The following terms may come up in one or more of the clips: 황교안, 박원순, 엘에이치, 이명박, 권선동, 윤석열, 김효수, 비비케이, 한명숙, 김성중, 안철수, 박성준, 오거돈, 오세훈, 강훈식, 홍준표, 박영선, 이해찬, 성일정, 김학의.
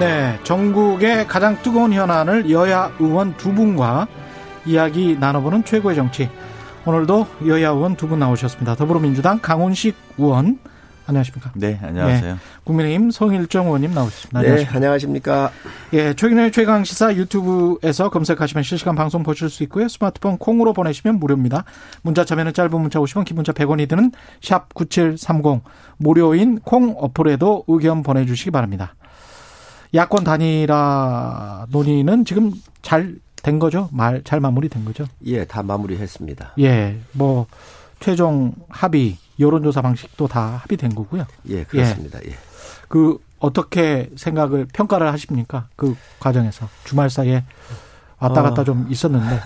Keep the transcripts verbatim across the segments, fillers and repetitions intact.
네, 전국의 가장 뜨거운 현안을 여야 의원 두 분과 이야기 나눠보는 최고의 정치. 오늘도 여야 의원 두 분 나오셨습니다. 더불어민주당 강훈식 의원, 안녕하십니까? 네, 안녕하세요. 네, 국민의힘 성일정 의원님 나오셨습니다. 안녕하십니까? 네, 안녕하십니까? 예, 최근에 최강시사 유튜브에서 검색하시면 실시간 방송 보실 수 있고요. 스마트폰 콩으로 보내시면 무료입니다. 문자 참여는 짧은 문자 오십 원, 긴 문자 백 원이 드는 샵 구칠삼공, 무료인 콩 어플에도 의견 보내주시기 바랍니다. 야권 단일화 논의는 지금 잘 된 거죠? 말 잘 마무리된 거죠? 예, 다 마무리했습니다. 예, 뭐 최종 합의, 여론조사 방식도 다 합의된 거고요. 예, 그렇습니다. 예. 예. 그 어떻게 생각을 평가를 하십니까? 그 과정에서 주말 사이에 왔다 갔다 어. 좀 있었는데.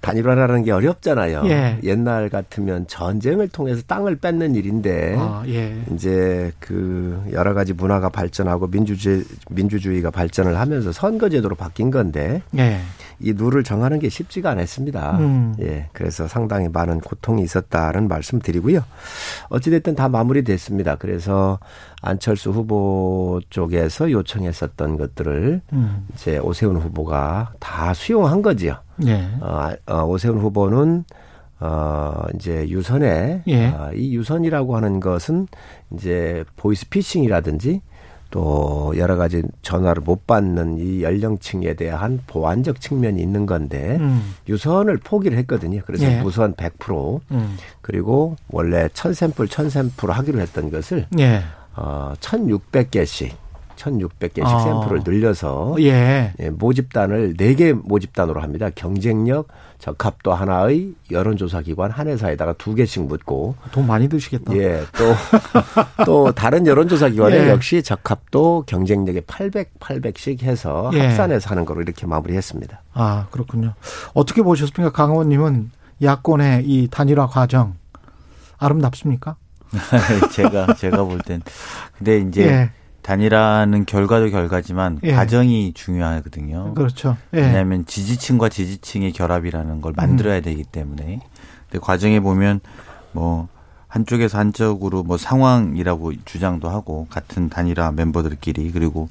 단일화라는 게 어렵잖아요. 예. 옛날 같으면 전쟁을 통해서 땅을 뺏는 일인데 아, 예. 이제 그 여러 가지 문화가 발전하고 민주주의, 민주주의가 발전을 하면서 선거제도로 바뀐 건데 예. 이 룰을 정하는 게 쉽지가 않았습니다. 음. 예, 그래서 상당히 많은 고통이 있었다는 말씀드리고요. 어찌됐든 다 마무리됐습니다. 그래서 안철수 후보 쪽에서 요청했었던 것들을 음. 이제 오세훈 후보가 다 수용한 거지요. 예. 어, 어, 오세훈 후보는 어, 이제 유선에 예. 어, 이 유선이라고 하는 것은 이제 보이스피싱이라든지 또 여러 가지 전화를 못 받는 이 연령층에 대한 보완적 측면이 있는 건데 음. 유선을 포기를 했거든요. 그래서 예. 무선 백 퍼센트 음. 그리고 원래 천 샘플 천 샘플 하기로 했던 것을 예. 어, 천육백 개씩 천육백 개씩 어. 샘플을 늘려서 예. 예, 모집단을 네 개 모집단으로 합니다. 경쟁력, 적합도 하나의 여론조사기관 한 회사에다가 두 개씩 묻고. 돈 많이 드시겠다. 예, 또, 또 다른 여론조사기관에 예. 역시 적합도, 경쟁력에 팔백, 팔백씩 해서 예. 합산해서 하는 걸로 이렇게 마무리했습니다. 아, 그렇군요. 어떻게 보셨습니까? 강 의원님은 야권의 이 단일화 과정 아름답습니까? 제가, 제가 볼 땐. 근데 이제. 예. 단일화는 결과도 결과지만 예. 과정이 중요하거든요. 그렇죠. 예. 왜냐하면 지지층과 지지층의 결합이라는 걸 만들어야 되기 때문에. 근데 과정에 보면 뭐 한쪽에서 한쪽으로 뭐 상황이라고 주장도 하고 같은 단일화 멤버들끼리 그리고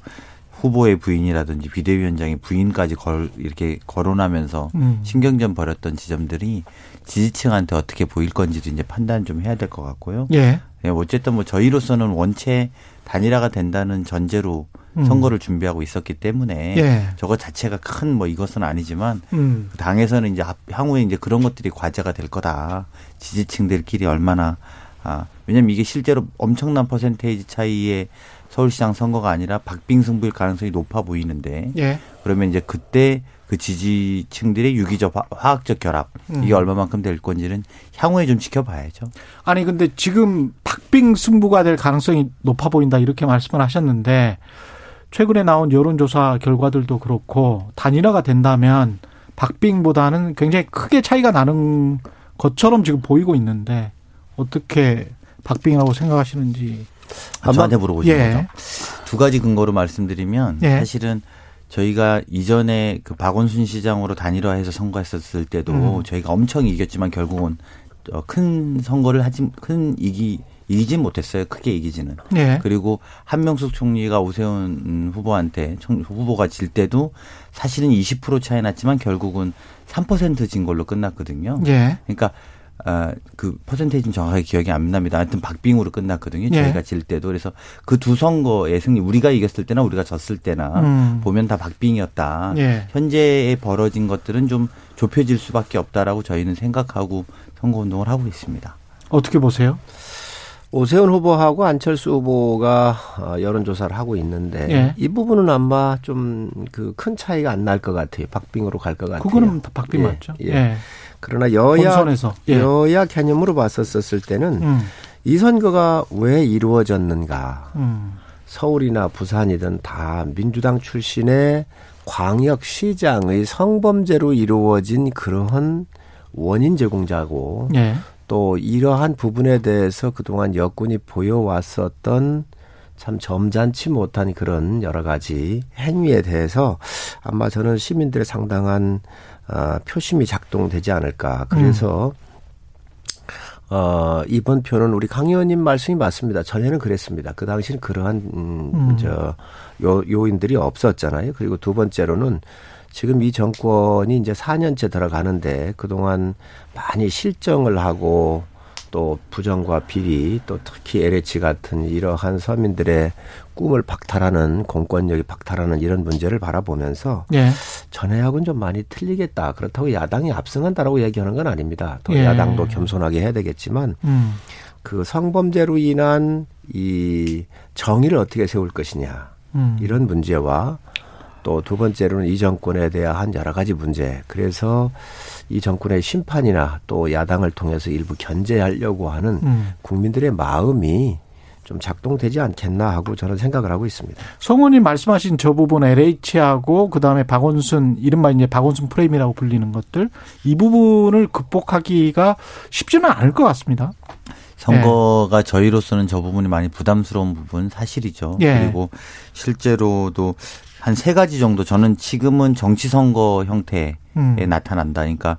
후보의 부인이라든지 비대위원장의 부인까지 걸 이렇게 거론하면서 음. 신경전 벌였던 지점들이 지지층한테 어떻게 보일 건지도 이제 판단 좀 해야 될 것 같고요. 예. 어쨌든 뭐 저희로서는 원체 단일화가 된다는 전제로 음. 선거를 준비하고 있었기 때문에 예. 저거 자체가 큰 뭐 이것은 아니지만 음. 당에서는 이제 향후에 이제 그런 것들이 과제가 될 거다. 지지층들끼리 얼마나 아 왜냐면 이게 실제로 엄청난 퍼센테이지 차이의 서울시장 선거가 아니라 박빙승부일 가능성이 높아 보이는데 예. 그러면 이제 그때 그 지지층들의 유기적 화학적 결합 이게 음. 얼마만큼 될 건지는 향후에 좀 지켜봐야죠. 아니 근데 지금 박빙승부가 될 가능성이 높아 보인다 이렇게 말씀을 하셨는데 최근에 나온 여론조사 결과들도 그렇고 단일화가 된다면 박빙보다는 굉장히 크게 차이가 나는 것처럼 지금 보이고 있는데 어떻게 박빙이라고 생각하시는지. 아, 저한테 물어보시는 예. 거죠? 두 가지 근거로 말씀드리면 예. 사실은 저희가 이전에 그 박원순 시장으로 단일화해서 선거했었을 때도 음. 저희가 엄청 이겼지만 결국은 큰 선거를 하지 큰 이기 이기진 못했어요. 크게 이기지는. 예. 그리고 한명숙 총리가 오세훈 후보한테 총, 후보가 질 때도 사실은 이십 퍼센트 차이 났지만 결국은 삼 퍼센트 진 걸로 끝났거든요. 예. 그러니까. 아, 그 퍼센테이지는 정확하게 기억이 안 납니다. 하여튼 박빙으로 끝났거든요. 저희가 예. 질 때도. 그래서 그 두 선거의 승리 우리가 이겼을 때나 우리가 졌을 때나 음. 보면 다 박빙이었다. 예. 현재에 벌어진 것들은 좀 좁혀질 수밖에 없다라고 저희는 생각하고 선거운동을 하고 있습니다. 어떻게 보세요? 오세훈 후보하고 안철수 후보가 여론조사를 하고 있는데 예. 이 부분은 아마 좀 그 큰 차이가 안 날 것 같아요. 박빙으로 갈 것 같아요. 그거는 박빙 예. 맞죠. 예. 예. 그러나 여야, 예. 여야 개념으로 봤었을 때는 음. 이 선거가 왜 이루어졌는가. 음. 서울이나 부산이든 다 민주당 출신의 광역시장의 성범죄로 이루어진 그러한 원인 제공자고 네. 또 이러한 부분에 대해서 그동안 여권이 보여왔었던 참 점잖지 못한 그런 여러 가지 행위에 대해서 아마 저는 시민들의 상당한 어, 표심이 작동되지 않을까. 그래서 음. 어, 이번 표는 우리 강 의원님 말씀이 맞습니다. 전에는 그랬습니다. 그 당시는 그러한 음, 음. 저, 요, 요인들이 없었잖아요. 그리고 두 번째로는 지금 이 정권이 이제 사 년째 들어가는데 그동안 많이 실정을 하고 또 부정과 비리 또 특히 엘에이치 같은 이러한 서민들의 꿈을 박탈하는 공권력이 박탈하는 이런 문제를 바라보면서 예. 전해하고는 좀 많이 틀리겠다. 그렇다고 야당이 압승한다라고 얘기하는 건 아닙니다. 또 예. 야당도 겸손하게 해야 되겠지만 음. 그 성범죄로 인한 이 정의를 어떻게 세울 것이냐 음. 이런 문제와 또 두 번째로는 이 정권에 대한 여러 가지 문제. 그래서 이 정권의 심판이나 또 야당을 통해서 일부 견제하려고 하는 음. 국민들의 마음이 좀 작동되지 않겠나 하고 저는 생각을 하고 있습니다. 성원이 말씀하신 저 부분 엘에이치하고 그다음에 박원순 이른바 이제 박원순 프레임이라고 불리는 것들 이 부분을 극복하기가 쉽지는 않을 것 같습니다. 선거가 예. 저희로서는 저 부분이 많이 부담스러운 부분 사실이죠. 예. 그리고 실제로도 한 세 가지 정도 저는 지금은 정치 선거 형태에 음. 나타난다. 그러니까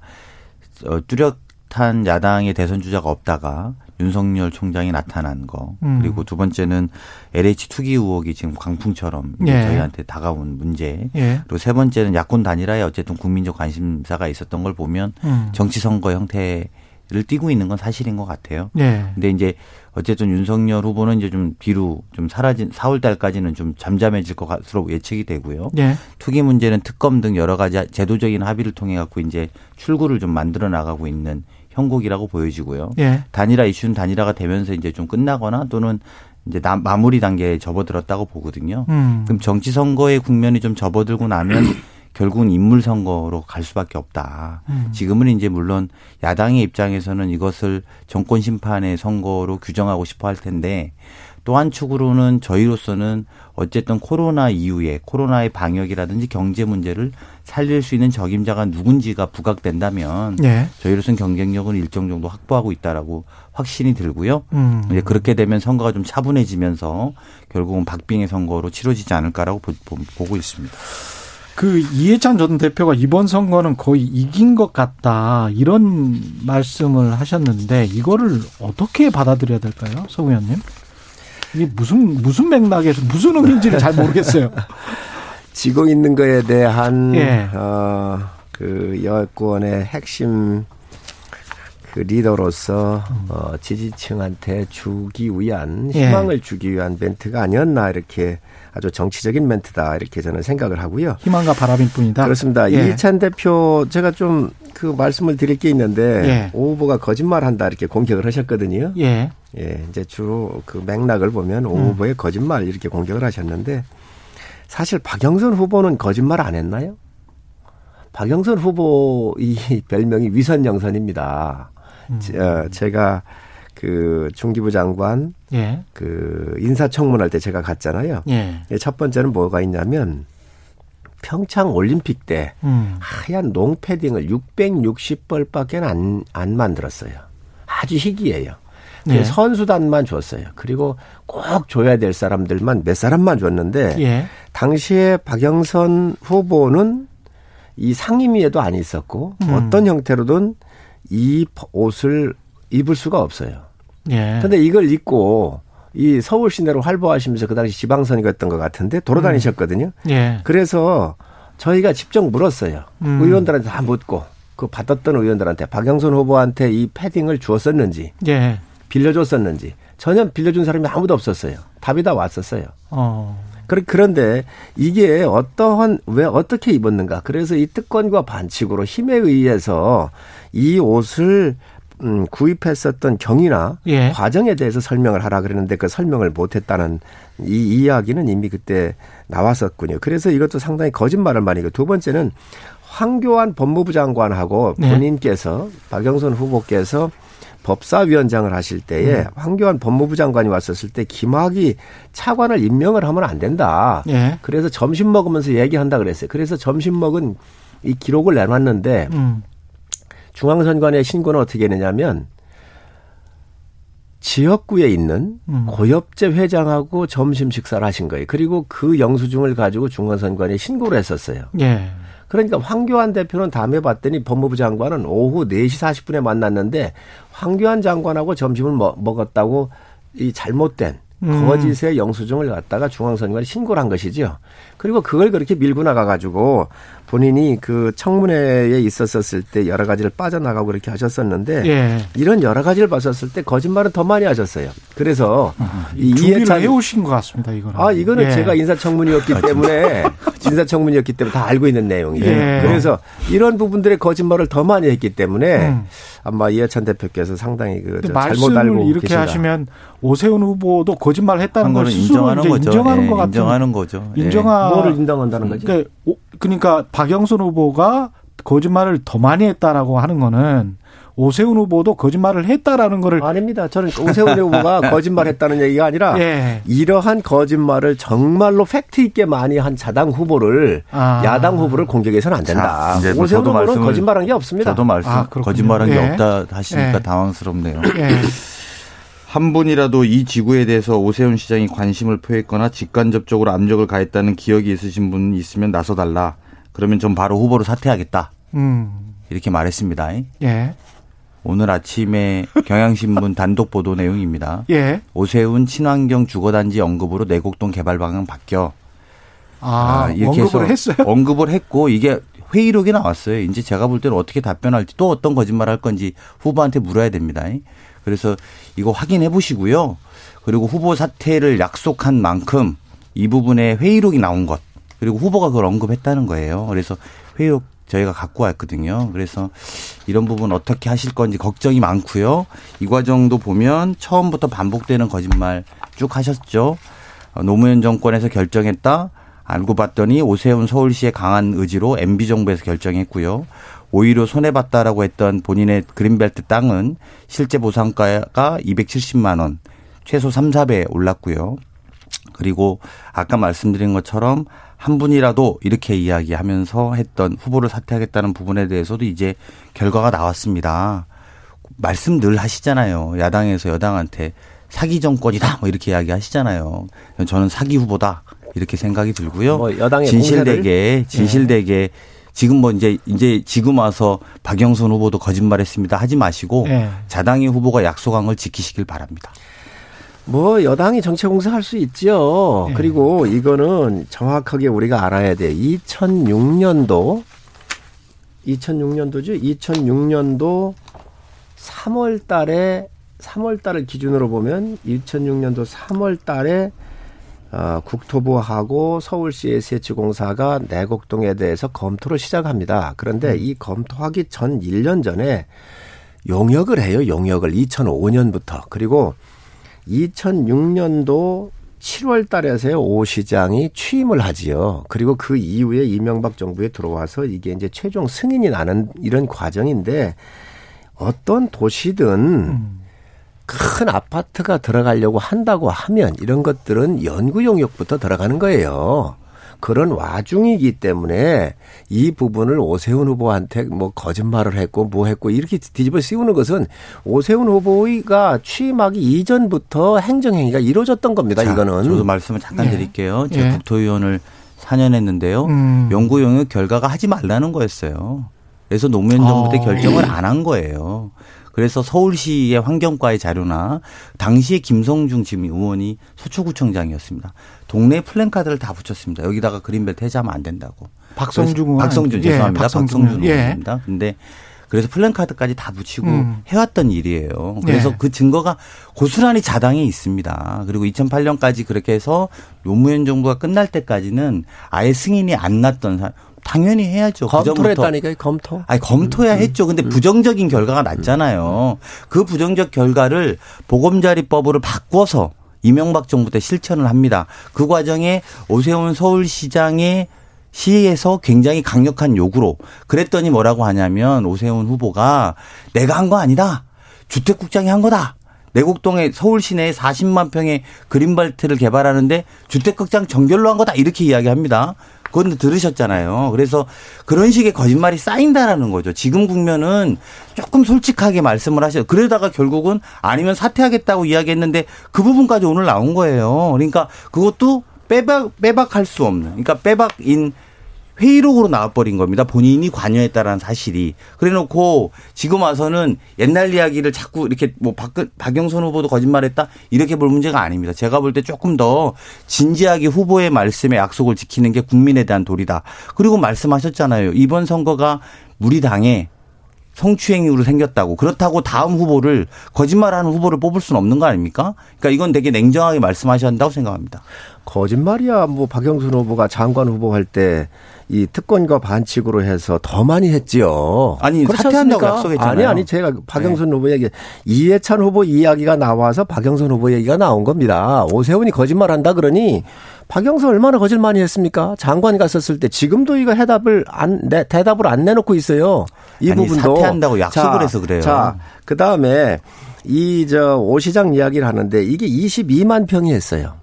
뚜렷한 야당의 대선 주자가 없다가 윤석열 총장이 나타난 거. 음. 그리고 두 번째는 엘에이치 투기 의혹이 지금 강풍처럼 예. 저희한테 다가온 문제. 예. 그리고 세 번째는 야권 단일화에 어쨌든 국민적 관심사가 있었던 걸 보면 음. 정치 선거 형태를 띄고 있는 건 사실인 것 같아요. 예. 근데 이제 어쨌든 윤석열 후보는 이제 좀 뒤로 좀 사라진 사월 달까지는 좀 잠잠해질 것 같으로 예측이 되고요. 예. 투기 문제는 특검 등 여러 가지 제도적인 합의를 통해 갖고 이제 출구를 좀 만들어 나가고 있는 형국이라고 보여지고요. 예. 단일화 이슈는 단일화가 되면서 이제 좀 끝나거나 또는 이제 나, 마무리 단계에 접어들었다고 보거든요. 음. 그럼 정치 선거의 국면이 좀 접어들고 나면 결국은 인물 선거로 갈 수밖에 없다. 음. 지금은 이제 물론 야당의 입장에서는 이것을 정권 심판의 선거로 규정하고 싶어 할 텐데 또 한 축으로는 저희로서는 어쨌든 코로나 이후에 코로나의 방역이라든지 경제 문제를 살릴 수 있는 적임자가 누군지가 부각된다면 네. 저희로서는 경쟁력은 일정 정도 확보하고 있다라고 확신이 들고요. 음. 이제 그렇게 되면 선거가 좀 차분해지면서 결국은 박빙의 선거로 치러지지 않을까라고 보, 보, 보고 있습니다. 그 이해찬 전 대표가 이번 선거는 거의 이긴 것 같다 이런 말씀을 하셨는데 이거를 어떻게 받아들여야 될까요, 서 의원님? 이게 무슨 무슨 맥락에서 무슨 의미인지는 잘 모르겠어요. 지고 있는 거에 대한 예. 어, 그 여권의 핵심 그 리더로서 어, 지지층한테 주기 위한 희망을 예. 주기 위한 멘트가 아니었나 이렇게. 아주 정치적인 멘트다 이렇게 저는 생각을 하고요. 희망과 바람일 뿐이다. 그렇습니다. 예. 이해찬 대표 제가 좀 그 말씀을 드릴 게 있는데 예. 오 후보가 거짓말한다 이렇게 공격을 하셨거든요. 예. 예. 이제 주로 그 맥락을 보면 오 음. 후보의 거짓말 이렇게 공격을 하셨는데 사실 박영선 후보는 거짓말 안 했나요? 박영선 후보 이 별명이 위선 영선입니다. 음. 제가 그 중기부 장관 예. 그 인사청문할 때 제가 갔잖아요. 예. 첫 번째는 뭐가 있냐면 평창 올림픽 때 음. 하얀 농패딩을 육백육십 벌밖에 안, 안 만들었어요. 아주 희귀해요. 예. 선수단만 줬어요. 그리고 꼭 줘야 될 사람들만 몇 사람만 줬는데 예. 당시에 박영선 후보는 이 상임위에도 안 있었고 음. 어떤 형태로든 이 옷을 입을 수가 없어요. 그런데 예. 이걸 입고 이 서울 시내로 활보하시면서 그 당시 지방선거였던 것 같은데 돌아다니셨거든요. 음. 예. 그래서 저희가 직접 물었어요. 음. 의원들한테 다 묻고 그 받았던 의원들한테 박영선 후보한테 이 패딩을 주었었는지 예. 빌려줬었는지 전혀 빌려준 사람이 아무도 없었어요. 답이 다 왔었어요. 어. 그런데 이게 어떠한 왜 어떻게 입었는가. 그래서 이 특권과 반칙으로 힘에 의해서 이 옷을 음, 구입했었던 경위나 예. 과정에 대해서 설명을 하라 그랬는데 그 설명을 못했다는 이 이야기는 이미 그때 나왔었군요. 그래서 이것도 상당히 거짓말을 많이 하고 두 번째는 황교안 법무부 장관하고 본인께서 네. 박영선 후보께서 법사위원장을 하실 때에 음. 황교안 법무부 장관이 왔었을 때 김학의 차관을 임명을 하면 안 된다. 예. 그래서 점심 먹으면서 얘기한다 그랬어요. 그래서 점심 먹은 이 기록을 내놨는데 음. 중앙선관위의 신고는 어떻게 했느냐면 지역구에 있는 고엽제 회장하고 점심 식사를 하신 거예요. 그리고 그 영수증을 가지고 중앙선관위에 신고를 했었어요. 예. 그러니까 황교안 대표는 다음에 봤더니 법무부 장관은 오후 네 시 사십 분에 만났는데 황교안 장관하고 점심을 먹었다고 이 잘못된 음. 거짓의 영수증을 갖다가 중앙선관위에 신고를 한 것이죠. 그리고 그걸 그렇게 밀고 나가가지고 본인이 그 청문회에 있었을 때 여러 가지를 빠져나가고 그렇게 하셨었는데 예. 이런 여러 가지를 봤었을 때 거짓말은 더 많이 하셨어요. 그래서 아, 이 이해찬 해오신 것 같습니다. 이거는 아 이거는 예. 제가 인사청문이었기 때문에 인사청문이었기 때문에 다 알고 있는 내용이에요. 예. 그래서 이런 부분들의 거짓말을 더 많이 했기 때문에 음. 아마 이해찬 대표께서 상당히 그 잘못 알고 이렇게 계신다. 하시면 오세훈 후보도 거짓말을 했다는 걸 스스로 인정하는 거죠. 인정하는 예. 것 같은 인정하는 거죠. 예. 인정하 뭐를 인정한다는 거지? 그러니까, 그러니까 박영선 후보가 거짓말을 더 많이 했다라고 하는 거는 오세훈 후보도 거짓말을 했다라는 거를. 아닙니다. 저는 오세훈 후보가 거짓말했다는 얘기가 아니라 예. 이러한 거짓말을 정말로 팩트 있게 많이 한 자당 후보를 아. 야당 후보를 공격해서는 안 된다. 자, 오세훈 후보는 말씀을, 거짓말한 게 없습니다. 저도 말씀 아, 거짓말한 예. 게 없다 하시니까 예. 당황스럽네요. 예. 한 분이라도 이 지구에 대해서 오세훈 시장이 관심을 표했거나 직간접적으로 압력을 가했다는 기억이 있으신 분 있으면 나서달라. 그러면 전 바로 후보로 사퇴하겠다. 음. 이렇게 말했습니다. 예. 오늘 아침에 경향신문 단독 보도 내용입니다. 예. 오세훈 친환경 주거단지 언급으로 내곡동 개발 방향 바뀌어. 아, 아 이렇게 언급을 해서 했어요? 언급을 했고 이게 회의록이 나왔어요. 이제 제가 볼 때는 어떻게 답변할지 또 어떤 거짓말 할 건지 후보한테 물어야 됩니다. 그래서 이거 확인해 보시고요. 그리고 후보 사퇴를 약속한 만큼 이 부분에 회의록이 나온 것. 그리고 후보가 그걸 언급했다는 거예요. 그래서 회의록 저희가 갖고 왔거든요. 그래서 이런 부분 어떻게 하실 건지 걱정이 많고요. 이 과정도 보면 처음부터 반복되는 거짓말 쭉 하셨죠. 노무현 정권에서 결정했다. 알고 봤더니 오세훈 서울시의 강한 의지로 엠비 정부에서 결정했고요. 오히려 손해봤다라고 했던 본인의 그린벨트 땅은 실제 보상가가 이백칠십만 원, 최소 삼, 사 배 올랐고요. 그리고 아까 말씀드린 것처럼 한 분이라도 이렇게 이야기하면서 했던 후보를 사퇴하겠다는 부분에 대해서도 이제 결과가 나왔습니다. 말씀 늘 하시잖아요. 야당에서 여당한테 사기 정권이다 뭐 이렇게 이야기하시잖아요. 저는 사기 후보다 이렇게 생각이 들고요. 뭐 여당의 진실되게 진실되게 네. 지금 뭐 이제 이제 지금 와서 박영선 후보도 거짓말했습니다 하지 마시고 네. 자당의 후보가 약속한 걸 지키시길 바랍니다. 뭐 여당이 정치 공세할 수 있죠. 네. 그리고 이거는 정확하게 우리가 알아야 돼요. 이천육 년도 이천육 년도죠. 이천육 년도 삼월 달에 삼월 달을 기준으로 보면 이천육 년도 삼월 달에 어, 국토부하고 서울시의 세치공사가 내곡동에 대해서 검토를 시작합니다. 그런데 음. 이 검토하기 전 일 년 전에 용역을 해요. 용역을 이천오 년부터. 그리고 이천육 년도 칠월 달에서 오 시장이 취임을 하지요. 그리고 그 이후에 이명박 정부에 들어와서 이게 이제 최종 승인이 나는 이런 과정인데 어떤 도시든 음. 큰 아파트가 들어가려고 한다고 하면 이런 것들은 연구 용역부터 들어가는 거예요. 그런 와중이기 때문에 이 부분을 오세훈 후보한테 뭐 거짓말을 했고 뭐 했고 이렇게 뒤집어 씌우는 것은 오세훈 후보가 취임하기 이전부터 행정행위가 이루어졌던 겁니다. 자, 이거는. 저도 말씀을 잠깐 네. 드릴게요. 제가 네. 국토위원을 사 년 했는데요. 음. 연구 용역 결과가 하지 말라는 거였어요. 그래서 노무현 정부 때 어. 결정을 안 한 거예요. 그래서 서울시의 환경과의 자료나 당시에 김성중 지금 의원이 서초구청장이었습니다. 동네 플랜카드를 다 붙였습니다. 여기다가 그린벨트 해제하면 안 된다고. 박성준 의원. 박성준 죄송합니다. 예, 박성준 의원입니다. 예. 근데 그래서 플랜카드까지 다 붙이고 음. 해왔던 일이에요. 그래서 예. 그 증거가 고스란히 자당에 있습니다. 그리고 이천팔 년까지 그렇게 해서 노무현 정부가 끝날 때까지는 아예 승인이 안 났던 사 당연히 해야죠. 검토를 했다니까요. 검토. 아니 검토해야 음, 했죠. 근데 음. 부정적인 결과가 났잖아요. 그 부정적 결과를 보금자리법으로 바꿔서 이명박 정부 때 실천을 합니다. 그 과정에 오세훈 서울시장의 시에서 굉장히 강력한 요구로 그랬더니 뭐라고 하냐면 오세훈 후보가 내가 한 거 아니다. 주택국장이 한 거다. 내곡동에 서울 시내에 사십만 평의 그린벨트를 개발하는데 주택극장 정결로 한 거다 이렇게 이야기합니다. 그건 들으셨잖아요. 그래서 그런 식의 거짓말이 쌓인다라는 거죠. 지금 국면은 조금 솔직하게 말씀을 하셔. 그러다가 결국은 아니면 사퇴하겠다고 이야기했는데 그 부분까지 오늘 나온 거예요. 그러니까 그것도 빼박, 빼박할 수 없는. 그러니까 빼박인 회의록으로 나와버린 겁니다. 본인이 관여했다라는 사실이. 그래놓고 지금 와서는 옛날 이야기를 자꾸 이렇게 뭐 박, 박영선 후보도 거짓말했다 이렇게 볼 문제가 아닙니다. 제가 볼 때 조금 더 진지하게 후보의 말씀에 약속을 지키는 게 국민에 대한 도리다. 그리고 말씀하셨잖아요. 이번 선거가 무리당에 성추행으로 생겼다고. 그렇다고 다음 후보를 거짓말하는 후보를 뽑을 수는 없는 거 아닙니까? 그러니까 이건 되게 냉정하게 말씀하셔야 한다고 생각합니다. 거짓말이야. 뭐 박영선 후보가 장관 후보 할 때 이 특권과 반칙으로 해서 더 많이 했지요. 아니 사퇴한다고 약속했잖아요. 아니 아니 제가 박영선 네. 후보 얘기 이해찬 후보 이야기가 나와서 박영선 후보 얘기가 나온 겁니다. 오세훈이 거짓말한다 그러니 박영선 얼마나 거짓말 많이 했습니까? 장관 갔었을 때 지금도 이거 해답을 안 내, 대답을 안 내놓고 있어요. 이 아니, 부분도 사퇴한다고 약속을 자, 해서 그래요. 자 그다음에 이 저 오 시장 이야기를 하는데 이게 이십이만 평이 했어요.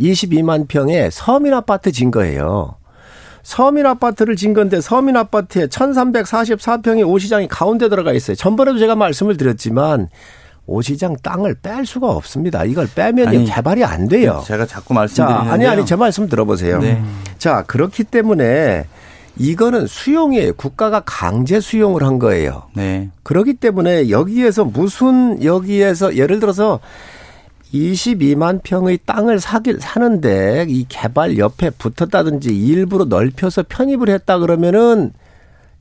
이십이만 평에 서민 아파트 진 거예요. 서민 아파트를 진 건데 서민 아파트에 천삼백사십사 평의 오 시장이 가운데 들어가 있어요. 전번에도 제가 말씀을 드렸지만 오 시장 땅을 뺄 수가 없습니다. 이걸 빼면 아니, 개발이 안 돼요. 제가 자꾸 말씀드리는데요. 아니 아니 제 말씀 들어보세요. 네. 자 그렇기 때문에 이거는 수용이에요. 국가가 강제 수용을 한 거예요. 네. 그렇기 때문에 여기에서 무슨 여기에서 예를 들어서 이십이만 평의 땅을 사길, 사는데 이 개발 옆에 붙었다든지 일부러 넓혀서 편입을 했다 그러면은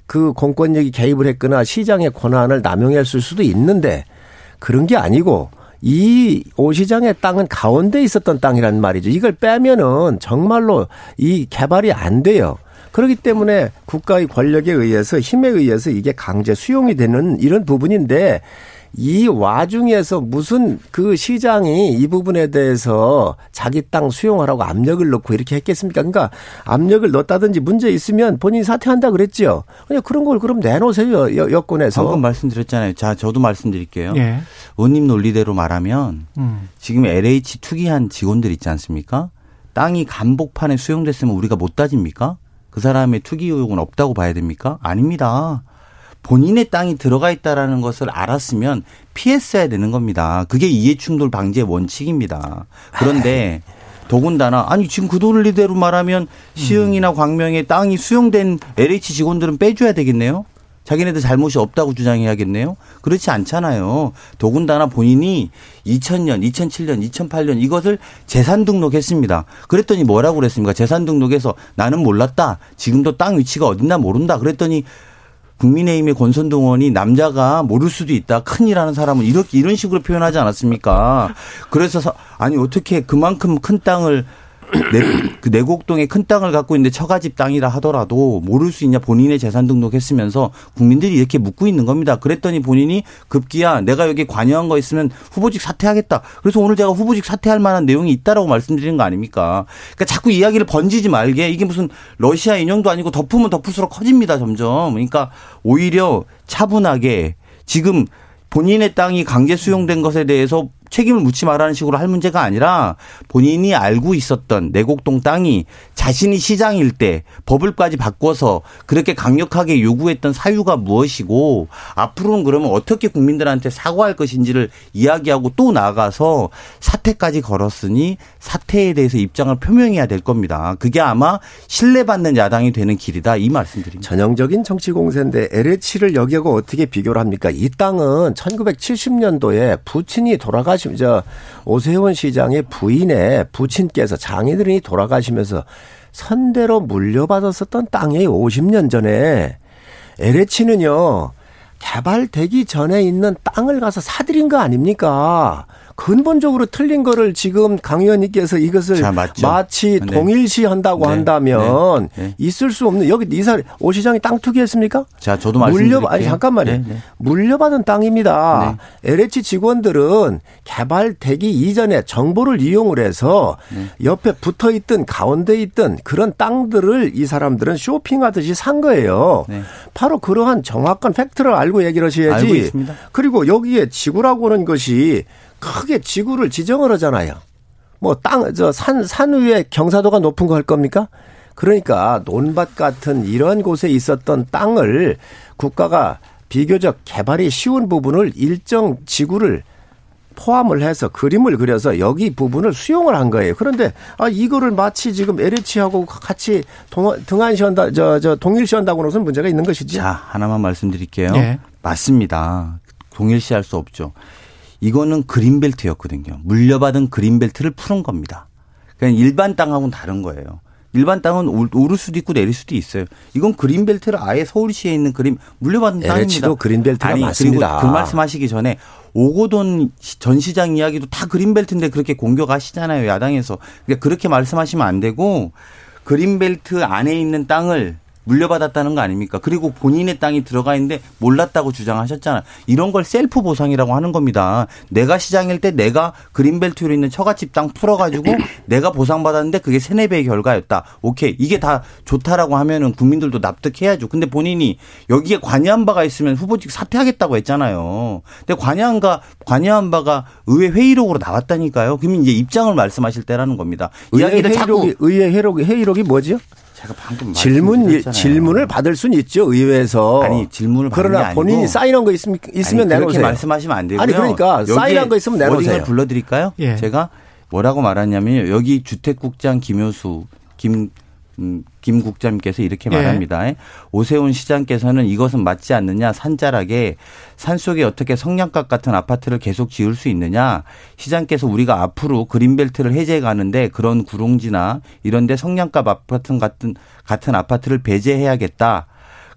그 공권력이 개입을 했거나 시장의 권한을 남용했을 수도 있는데 그런 게 아니고 이 오시장의 땅은 가운데 있었던 땅이란 말이죠. 이걸 빼면은 정말로 이 개발이 안 돼요. 그렇기 때문에 국가의 권력에 의해서 힘에 의해서 이게 강제 수용이 되는 이런 부분인데 이 와중에서 무슨 그 시장이 이 부분에 대해서 자기 땅 수용하라고 압력을 넣고 이렇게 했겠습니까? 그러니까 압력을 넣었다든지 문제 있으면 본인이 사퇴한다 그랬죠. 그냥 그런 걸 그럼 내놓으세요. 여권에서. 방금 말씀드렸잖아요. 자, 저도 말씀드릴게요. 예. 원님 논리대로 말하면 음. 지금 엘에이치 투기한 직원들 있지 않습니까? 땅이 간복판에 수용됐으면 우리가 못 따집니까? 그 사람의 투기 의혹은 없다고 봐야 됩니까? 아닙니다. 본인의 땅이 들어가 있다라는 것을 알았으면 피했어야 되는 겁니다. 그게 이해충돌 방지 원칙입니다. 그런데 더군다나 아니 지금 그 논리대로 말하면 시흥이나 광명에 땅이 수용된 엘에이치 직원들은 빼줘야 되겠네요. 자기네들 잘못이 없다고 주장해야겠네요. 그렇지 않잖아요. 더군다나 본인이 이천 년, 이천칠 년, 이천팔 년 이것을 재산 등록했습니다. 그랬더니 뭐라고 그랬습니까? 재산 등록해서 나는 몰랐다. 지금도 땅 위치가 어딨나 모른다. 그랬더니 국민의힘의 권선동 의원이 남자가 모를 수도 있다. 큰일 하는 사람은 이렇게 이런 식으로 표현하지 않았습니까? 그래서 아니 어떻게 그만큼 큰 땅을 내곡동에 큰 땅을 갖고 있는데 처가집 땅이라 하더라도 모를 수 있냐 본인의 재산 등록했으면서 국민들이 이렇게 묻고 있는 겁니다. 그랬더니 본인이 급기야 내가 여기 관여한 거 있으면 후보직 사퇴하겠다. 그래서 오늘 제가 후보직 사퇴할 만한 내용이 있다라고 말씀드리는 거 아닙니까? 그러니까 자꾸 이야기를 번지지 말게. 이게 무슨 러시아 인형도 아니고 덮으면 덮을수록 커집니다. 점점. 그러니까 오히려 차분하게 지금 본인의 땅이 강제 수용된 것에 대해서 책임을 묻지 말라는 식으로 할 문제가 아니라 본인이 알고 있었던 내곡동 땅이 자신이 시장일 때 법을까지 바꿔서 그렇게 강력하게 요구했던 사유가 무엇이고 앞으로는 그러면 어떻게 국민들한테 사과할 것인지를 이야기하고 또 나가서 사퇴까지 걸었으니 사퇴에 대해서 입장을 표명해야 될 겁니다. 그게 아마 신뢰받는 야당이 되는 길이다 이 말씀드립니다. 전형적인 정치 공세인데 엘에이치를 여기하고 어떻게 비교를 합니까? 이 땅은 천구백칠십 년도에 부친이 돌아가시 저 오세훈 시장의 부인의 부친께서 장인어른이 돌아가시면서 선대로 물려받았었던 땅이 오십 년 전에 엘에이치는요 개발되기 전에 있는 땅을 가서 사들인 거 아닙니까? 근본적으로 틀린 거를 지금 강 의원님께서 이것을 자, 마치 네. 동일시한다고 네. 한다면 네. 네. 있을 수 없는. 여기 이사 오 시장이 땅 투기했습니까? 자, 저도 말씀드릴게요. 물려, 아니 잠깐만요. 네. 네. 물려받은 땅입니다. 네. 엘에이치 직원들은 개발 되기 이전에 정보를 이용을 해서 네. 옆에 붙어 있든 가운데 있든 그런 땅들을 이 사람들은 쇼핑하듯이 산 거예요. 네. 바로 그러한 정확한 팩트를 알고 얘기를 하셔야지. 알고 있습니다. 그리고 여기에 지구라고 하는 것이 크게 지구를 지정을 하잖아요. 뭐 땅, 저 산, 산 위에 경사도가 높은 거 할 겁니까? 그러니까 논밭 같은 이런 곳에 있었던 땅을 국가가 비교적 개발이 쉬운 부분을 일정 지구를 포함을 해서 그림을 그려서 여기 부분을 수용을 한 거예요. 그런데 아 이거를 마치 지금 엘에이치하고 같이 등한시한다, 저, 저 동일시한다고 해서 문제가 있는 것이지. 자, 하나만 말씀드릴게요. 네. 맞습니다. 동일시할 수 없죠. 이거는 그린벨트였거든요. 물려받은 그린벨트를 푸른 겁니다. 그냥 일반 땅하고는 다른 거예요. 일반 땅은 오를 수도 있고 내릴 수도 있어요. 이건 그린벨트를 아예 서울시에 있는 그림 물려받은 엘에이치도 땅입니다. 엘에이치도 그린벨트가 아니, 맞습니다. 그리고 그 말씀하시기 전에 오거돈 전 시장 이야기도 다 그린벨트인데 그렇게 공격하시잖아요. 야당에서. 그러니까 그렇게 말씀하시면 안 되고 그린벨트 안에 있는 땅을 물려받았다는 거 아닙니까? 그리고 본인의 땅이 들어가 있는데 몰랐다고 주장하셨잖아요. 이런 걸 셀프 보상이라고 하는 겁니다. 내가 시장일 때 내가 그린벨트로 있는 처갓집 땅 풀어가지고 내가 보상받았는데 그게 세네 배의 결과였다. 오케이. 이게 다 좋다라고 하면은 국민들도 납득해야죠. 근데 본인이 여기에 관여한 바가 있으면 후보직 사퇴하겠다고 했잖아요. 근데 관여한 바, 관여한 바가 의회 회의록으로 나왔다니까요. 그러면 이제 입장을 말씀하실 때라는 겁니다. 의회 회의록이, 의회 회의록이, 회의록이 뭐죠? 질문, 질문을 받을 수는 있죠, 의회에서. 아니, 질문을 받는 게 아니고. 그러나 본인이 사인한 거 있으면, 있으면 내놓으세요. 그렇게 말씀하시면 안 되고요. 아니, 그러니까 사인한 거 있으면 내놓으세요. 어딘가 불러드릴까요? 예. 제가 뭐라고 말하냐면요. 여기 주택국장 김효수, 김, 음, 김 국장님께서 이렇게 말합니다. 예. 오세훈 시장께서는 이것은 맞지 않느냐. 산자락에 산속에 어떻게 성냥갑 같은 아파트를 계속 지을 수 있느냐. 시장께서 우리가 앞으로 그린벨트를 해제해 가는데 그런 구릉지나 이런 데 성냥갑 아파트 같은 같은 아파트를 배제해야겠다.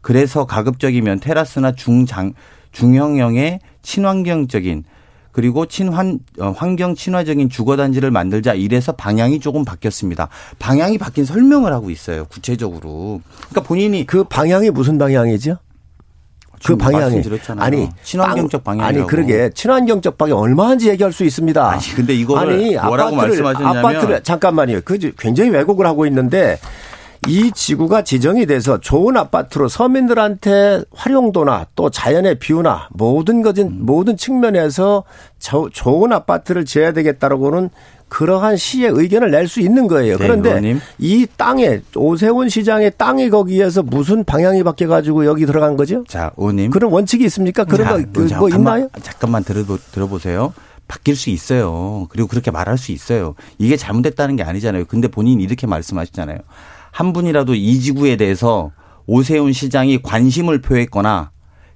그래서 가급적이면 테라스나 중장 중형형의 친환경적인 그리고 친환, 환경 친화적인 주거단지를 만들자 이래서 방향이 조금 바뀌었습니다. 방향이 바뀐 설명을 하고 있어요. 구체적으로. 그러니까 본인이. 그 방향이 무슨 방향이죠? 그 방향이. 아니. 친환경적 방향이라고. 아니 그러게. 친환경적 방향 얼마인지 얘기할 수 있습니다. 아니 근데 이거를 뭐라고 말씀하셨냐면. 아파트를 잠깐만요. 그 굉장히 왜곡을 하고 있는데. 이 지구가 지정이 돼서 좋은 아파트로 서민들한테 활용도나 또 자연의 뷰나 모든 것인 모든 측면에서 저, 좋은 아파트를 지어야 되겠다라고는 그러한 시의 의견을 낼 수 있는 거예요. 그런데 네, 이 땅에 오세훈 시장의 땅이 거기에서 무슨 방향이 바뀌어 가지고 여기 들어간 거죠? 자, 의원님. 그런 원칙이 있습니까? 그런 자, 거 뭐 있나요? 잠깐만 들어보, 들어보세요. 바뀔 수 있어요. 그리고 그렇게 말할 수 있어요. 이게 잘못됐다는 게 아니잖아요. 근데 본인이 이렇게 말씀하시잖아요. 한 분이라도 이 지구에 대해서 오세훈 시장이 관심을 표했거나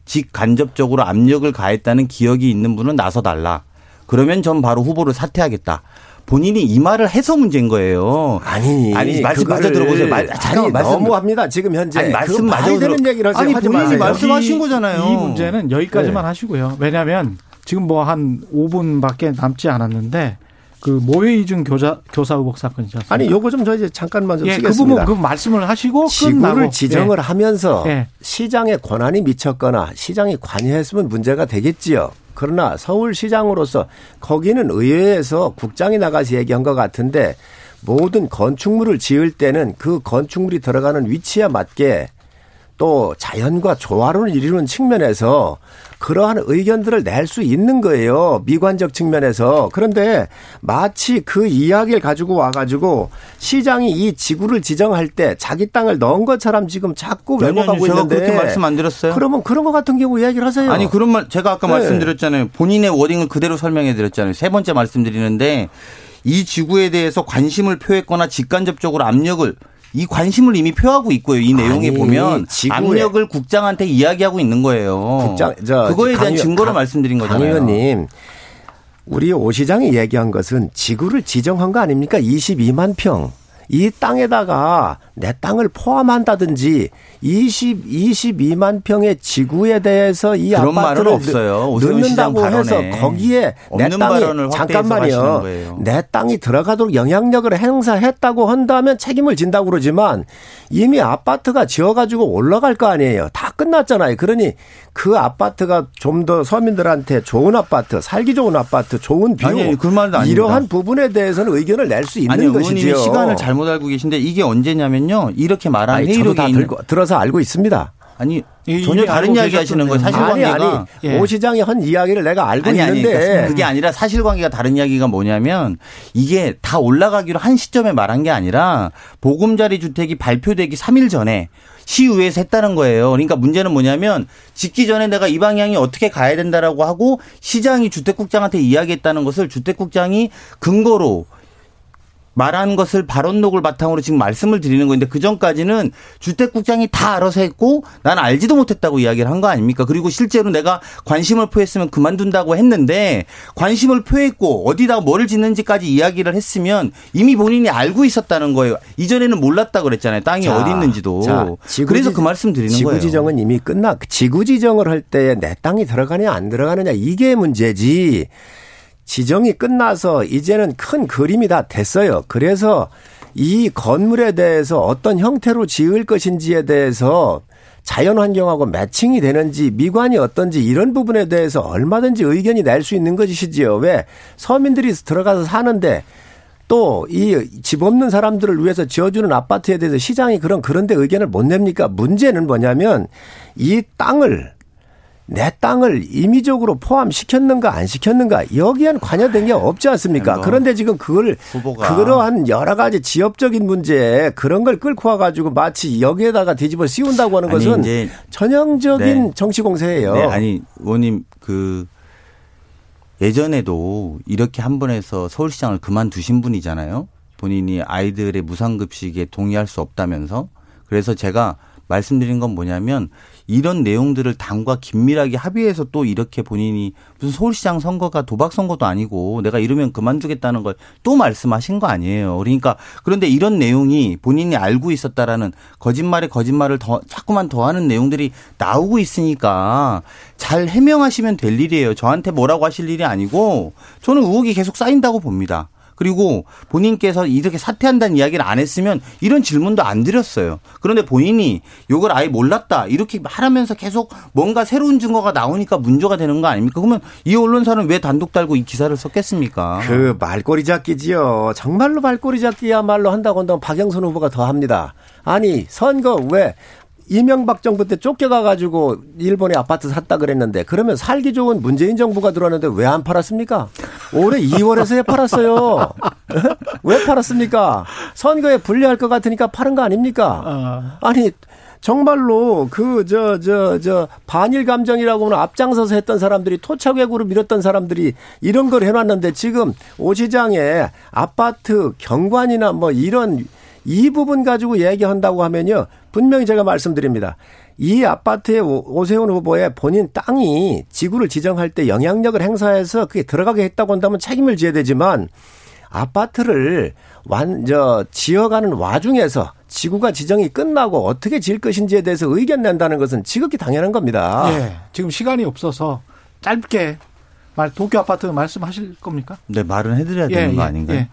직간접적으로 압력을 가했다는 기억이 있는 분은 나서달라. 그러면 전 바로 후보를 사퇴하겠다. 본인이 이 말을 해서 문제인 거예요. 아니, 아니 말씀 그거를, 맞아 들어보세요. 마, 아니, 말씀, 너무합니다. 지금 현재. 아니, 말씀 맞아 들어보세요. 아니, 본인이 말아요. 말씀하신 거잖아요. 이, 이 문제는 여기까지만 네. 하시고요. 왜냐하면 지금 뭐 한 오 분밖에 남지 않았는데 그 모의이준 교사 교사 의혹 사건이죠. 아니, 요거 좀 저 이제 잠깐만 좀 예, 쓰겠습니다. 그 부분 그 말씀을 하시고 지구를 끝나고. 지정을 예. 하면서 예. 시장의 권한이 미쳤거나 시장이 관여했으면 문제가 되겠지요. 그러나 서울시장으로서 거기는 의회에서 국장이 나가서 얘기한 것 같은데 모든 건축물을 지을 때는 그 건축물이 들어가는 위치에 맞게 또 자연과 조화를 이루는 측면에서 그러한 의견들을 낼 수 있는 거예요. 미관적 측면에서. 그런데 마치 그 이야기를 가지고 와가지고 시장이 이 지구를 지정할 때 자기 땅을 넣은 것처럼 지금 자꾸 왜곡하고 있는데. 그렇게 말씀 안 드렸어요. 그러면 그런 것 같은 경우 이야기를 하세요. 아니 그런 말 제가 아까 네. 말씀드렸잖아요. 본인의 워딩을 그대로 설명해 드렸잖아요. 세 번째 말씀드리는데 이 지구에 대해서 관심을 표했거나 직간접적으로 압력을 이 관심을 이미 표하고 있고요. 이 내용에 아니, 보면 압력을 국장한테 이야기하고 있는 거예요. 국장, 저, 그거에 강, 대한 증거를 강, 말씀드린 거잖아요. 강 의원님, 우리 오 시장이 얘기한 것은 지구를 지정한 거 아닙니까? 이십이만 평. 이 땅에다가 내 땅을 포함한다든지 이십, 이십이만 평의 지구에 대해서 이 아파트를 없어요. 넣는다고 해서 거기에 내 땅이 잠깐만요. 내 땅이 들어가도록 영향력을 행사했다고 한다면 책임을 진다고 그러지만 이미 아파트가 지어가지고 올라갈 거 아니에요. 다 끝났잖아요. 그러니 그 아파트가 좀 더 서민들한테 좋은 아파트, 살기 좋은 아파트, 좋은 비용 아니, 그 이러한 부분에 대해서는 의견을 낼 수 있는 아니, 것이지요. 의원님이 시간을 잘못 알고 계신데 이게 언제냐면요. 이렇게 말하는 회의록이 다 있는... 들어서 알고 있습니다. 아니 전혀 다른 이야기 하시는 거예요. 사실관계가. 아니, 아니. 예. 오 시장이 한 이야기를 내가 알고 아니, 아니, 있는데. 그러니까 그게 아니라 사실관계가 다른 이야기가 뭐냐면 이게 다 올라가기로 한 시점에 말한 게 아니라 보금자리 주택이 발표되기 삼 일 전에 시의회에서 했다는 거예요. 그러니까 문제는 뭐냐면 짓기 전에 내가 이 방향이 어떻게 가야 된다라고 하고 시장이 주택국장한테 이야기했다는 것을 주택국장이 근거로 말한 것을 발언록을 바탕으로 지금 말씀을 드리는 건데 그전까지는 주택국장이 다 알아서 했고 난 알지도 못했다고 이야기를 한 거 아닙니까? 그리고 실제로 내가 관심을 표했으면 그만둔다고 했는데 관심을 표했고 어디다 뭐를 짓는지까지 이야기를 했으면 이미 본인이 알고 있었다는 거예요. 이전에는 몰랐다고 그랬잖아요. 땅이 자, 어디 있는지도. 자, 지구, 그래서 그 말씀 드리는 지구 거예요. 지구지정은 이미 끝나. 지구지정을 할 때 내 땅이 들어가느냐 안 들어가느냐 이게 문제지. 지정이 끝나서 이제는 큰 그림이 다 됐어요. 그래서 이 건물에 대해서 어떤 형태로 지을 것인지에 대해서 자연환경하고 매칭이 되는지 미관이 어떤지 이런 부분에 대해서 얼마든지 의견이 낼 수 있는 것이지요. 왜? 서민들이 들어가서 사는데 또 이 집 없는 사람들을 위해서 지어주는 아파트에 대해서 시장이 그런 그런데 의견을 못 냅니까? 문제는 뭐냐면 이 땅을 내 땅을 임의적으로 포함시켰는가 안 시켰는가 여기엔 관여된 게 없지 않습니까? 그런데 지금 그걸 후보가. 그러한 여러 가지 지역적인 문제에 그런 걸 끌고 와가지고 마치 여기에다가 뒤집어 씌운다고 하는 것은 아니, 이제, 전형적인 네. 정치 공세예요. 네, 아니 의원님 그 예전에도 이렇게 한 번 해서 서울시장을 그만두신 분이잖아요. 본인이 아이들의 무상급식에 동의할 수 없다면서. 그래서 제가 말씀드린 건 뭐냐면 이런 내용들을 당과 긴밀하게 합의해서 또 이렇게 본인이 무슨 서울시장 선거가 도박 선거도 아니고 내가 이러면 그만두겠다는 걸 또 말씀하신 거 아니에요. 그러니까 그런데 이런 내용이 본인이 알고 있었다라는 거짓말에 거짓말을 더 자꾸만 더하는 내용들이 나오고 있으니까 잘 해명하시면 될 일이에요. 저한테 뭐라고 하실 일이 아니고 저는 의혹이 계속 쌓인다고 봅니다. 그리고 본인께서 이렇게 사퇴한다는 이야기를 안 했으면 이런 질문도 안 드렸어요. 그런데 본인이 이걸 아예 몰랐다 이렇게 말하면서 계속 뭔가 새로운 증거가 나오니까 문제가 되는 거 아닙니까? 그러면 이 언론사는 왜 단독 달고 이 기사를 썼겠습니까? 그 말꼬리 잡기지요. 정말로 말꼬리 잡기야말로 한다고 한다면 박영선 후보가 더 합니다. 아니 선거 왜? 이명박 정부 때 쫓겨가가지고 일본에 아파트 샀다 그랬는데 그러면 살기 좋은 문재인 정부가 들어왔는데 왜 안 팔았습니까? 올해 이월에서야 팔았어요. 왜 팔았습니까? 선거에 불리할 것 같으니까 파는 거 아닙니까? 아니 정말로 그 저 저 저 반일 감정이라고는 앞장서서 했던 사람들이 토착외국으로 밀었던 사람들이 이런 걸 해놨는데 지금 오 시장에 아파트 경관이나 뭐 이런 이 부분 가지고 얘기한다고 하면요. 분명히 제가 말씀드립니다. 이 아파트의 오세훈 후보의 본인 땅이 지구를 지정할 때 영향력을 행사해서 그게 들어가게 했다고 한다면 책임을 져야 되지만 아파트를 완, 저, 지어가는 와중에서 지구가 지정이 끝나고 어떻게 지을 것인지에 대해서 의견 낸다는 것은 지극히 당연한 겁니다. 네, 지금 시간이 없어서 짧게 말, 도쿄 아파트 말씀하실 겁니까? 네, 말은 해드려야 예, 되는 거 예, 아닌가요? 예.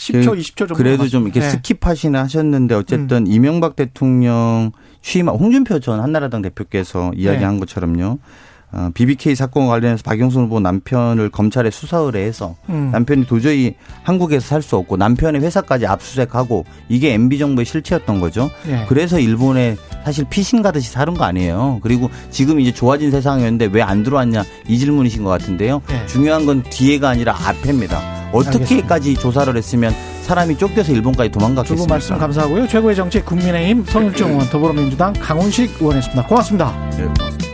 십 초, 이십 초 정도. 그래도 좀 이렇게 네. 스킵하시나 하셨는데 어쨌든 음. 이명박 대통령 취임, 홍준표 전 한나라당 대표께서 이야기한 네. 것처럼요. 비비케이 사건 관련해서 박영선 후보 남편을 검찰에 수사 의뢰해서 음. 남편이 도저히 한국에서 살 수 없고 남편의 회사까지 압수수색하고 이게 엠비 정부의 실체였던 거죠. 네. 그래서 일본에 사실 피신 가듯이 사는 거 아니에요. 그리고 지금 이제 좋아진 세상이었는데 왜 안 들어왔냐 이 질문이신 것 같은데요. 네. 중요한 건 뒤에가 아니라 앞입니다. 어떻게까지 조사를 했으면 사람이 쫓겨서 일본까지 도망갔겠습니까? 두 분 말씀 감사하고요. 최고의 정치 국민의힘 성일정 의원 더불어민주당 강훈식 의원이었습니다. 고맙습니다. 네, 고맙습니다.